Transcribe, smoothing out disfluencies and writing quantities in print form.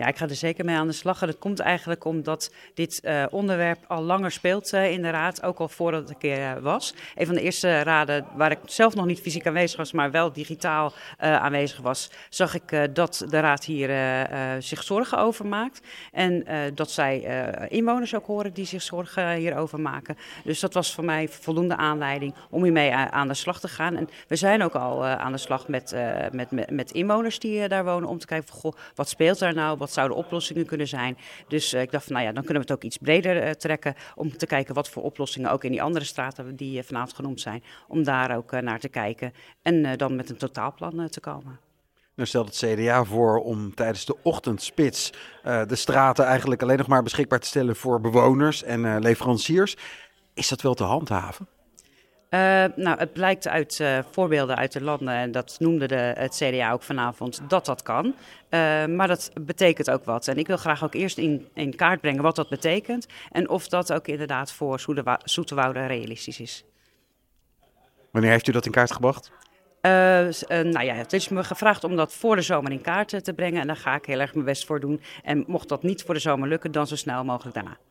Ja, ik ga er zeker mee aan de slag. En dat komt eigenlijk omdat dit onderwerp al langer speelt in de raad, ook al voordat ik er was. Een van de eerste raden waar ik zelf nog niet fysiek aanwezig was, maar wel digitaal aanwezig was, zag ik dat de raad hier zich zorgen over maakt. En dat zij inwoners ook horen die zich zorgen hierover maken. Dus dat was voor mij voldoende aanleiding om hiermee aan de slag te gaan. En we zijn ook al aan de slag met inwoners die daar wonen om te kijken van, goh, wat speelt daar nou? Wat zouden oplossingen kunnen zijn? Dus ik dacht van, nou ja, dan kunnen we het ook iets breder trekken om te kijken wat voor oplossingen ook in die andere straten die vanavond genoemd zijn, om daar ook naar te kijken en dan met een totaalplan te komen. Nu stelt het CDA voor om tijdens de ochtendspits de straten eigenlijk alleen nog maar beschikbaar te stellen voor bewoners en leveranciers. Is dat wel te handhaven? Nou, het blijkt uit voorbeelden uit de landen, en dat noemde het CDA ook vanavond, dat dat kan. Maar dat betekent ook wat. En ik wil graag ook eerst in kaart brengen wat dat betekent en of dat ook inderdaad voor Zoeterwoude realistisch is. Wanneer heeft u dat in kaart gebracht? Nou ja, het is me gevraagd om dat voor de zomer in kaart te brengen en daar ga ik heel erg mijn best voor doen. En mocht dat niet voor de zomer lukken, dan zo snel mogelijk daarna.